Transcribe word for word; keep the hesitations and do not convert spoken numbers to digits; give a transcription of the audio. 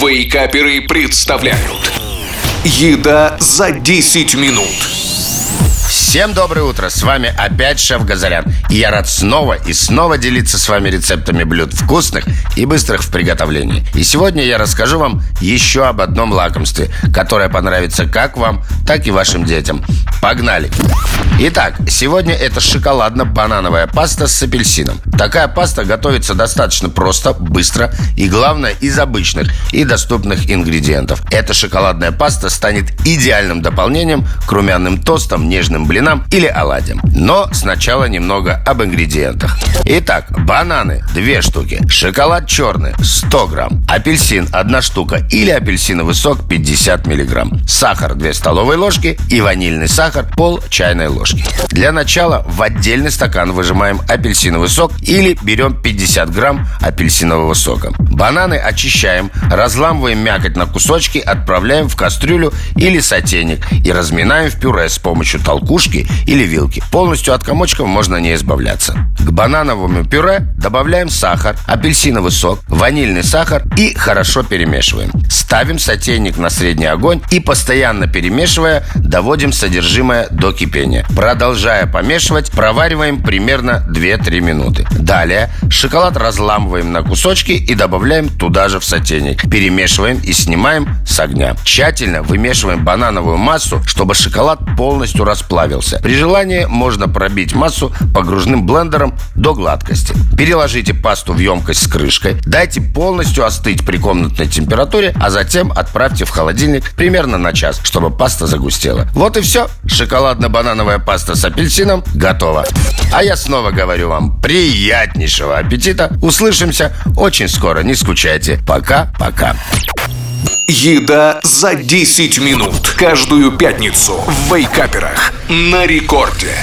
Вейкаперы представляют «Еда за десять минут». Всем доброе утро, с вами опять шеф Газарян. И я рад снова и снова делиться с вами рецептами блюд вкусных и быстрых в приготовлении. И сегодня я расскажу вам еще об одном лакомстве, которое понравится как вам, так и вашим детям. Погнали! Итак, сегодня это шоколадно-банановая паста с апельсином. Такая паста готовится достаточно просто, быстро и, главное, из обычных и доступных ингредиентов. Эта шоколадная паста станет идеальным дополнением к румяным тостам, нежным блинам или оладьям. Но сначала немного об ингредиентах. Итак, бананы две штуки, шоколад черный сто грамм, апельсин одна штука или апельсиновый сок пятьдесят миллиграмм, сахар две столовые ложки и ванильный сахар пол чайной ложки. Для начала в отдельный стакан выжимаем апельсиновый сок или берем пятьдесят грамм апельсинового сока. Бананы очищаем, разламываем мякоть на кусочки, отправляем в кастрюлю или сотейник и разминаем в пюре с помощью толкушки или вилки. Полностью от комочков можно не избавляться. К банановому пюре добавляем сахар, апельсиновый сок, ванильный сахар и хорошо перемешиваем. Ставим сотейник на средний огонь и, постоянно перемешивая, доводим содержимое до кипения. Продолжая помешивать, провариваем примерно две-три минуты. Далее шоколад разламываем на кусочки и добавляем туда же в сотейник. Перемешиваем и снимаем с огня. Тщательно вымешиваем банановую массу, чтобы шоколад полностью расплавился. При желании можно пробить массу погружным блендером до гладкости. Переложите пасту в емкость с крышкой, дайте полностью остыть при комнатной температуре, а затем отправьте в холодильник примерно на час, чтобы паста загустела. Вот и все. Шоколадно-банановая паста с апельсином готова. А я снова говорю вам приятнейшего аппетита. Услышимся очень скоро. Не скучайте. Пока-пока. Еда за десять минут. Каждую пятницу в Вейкаперах. На рекорде.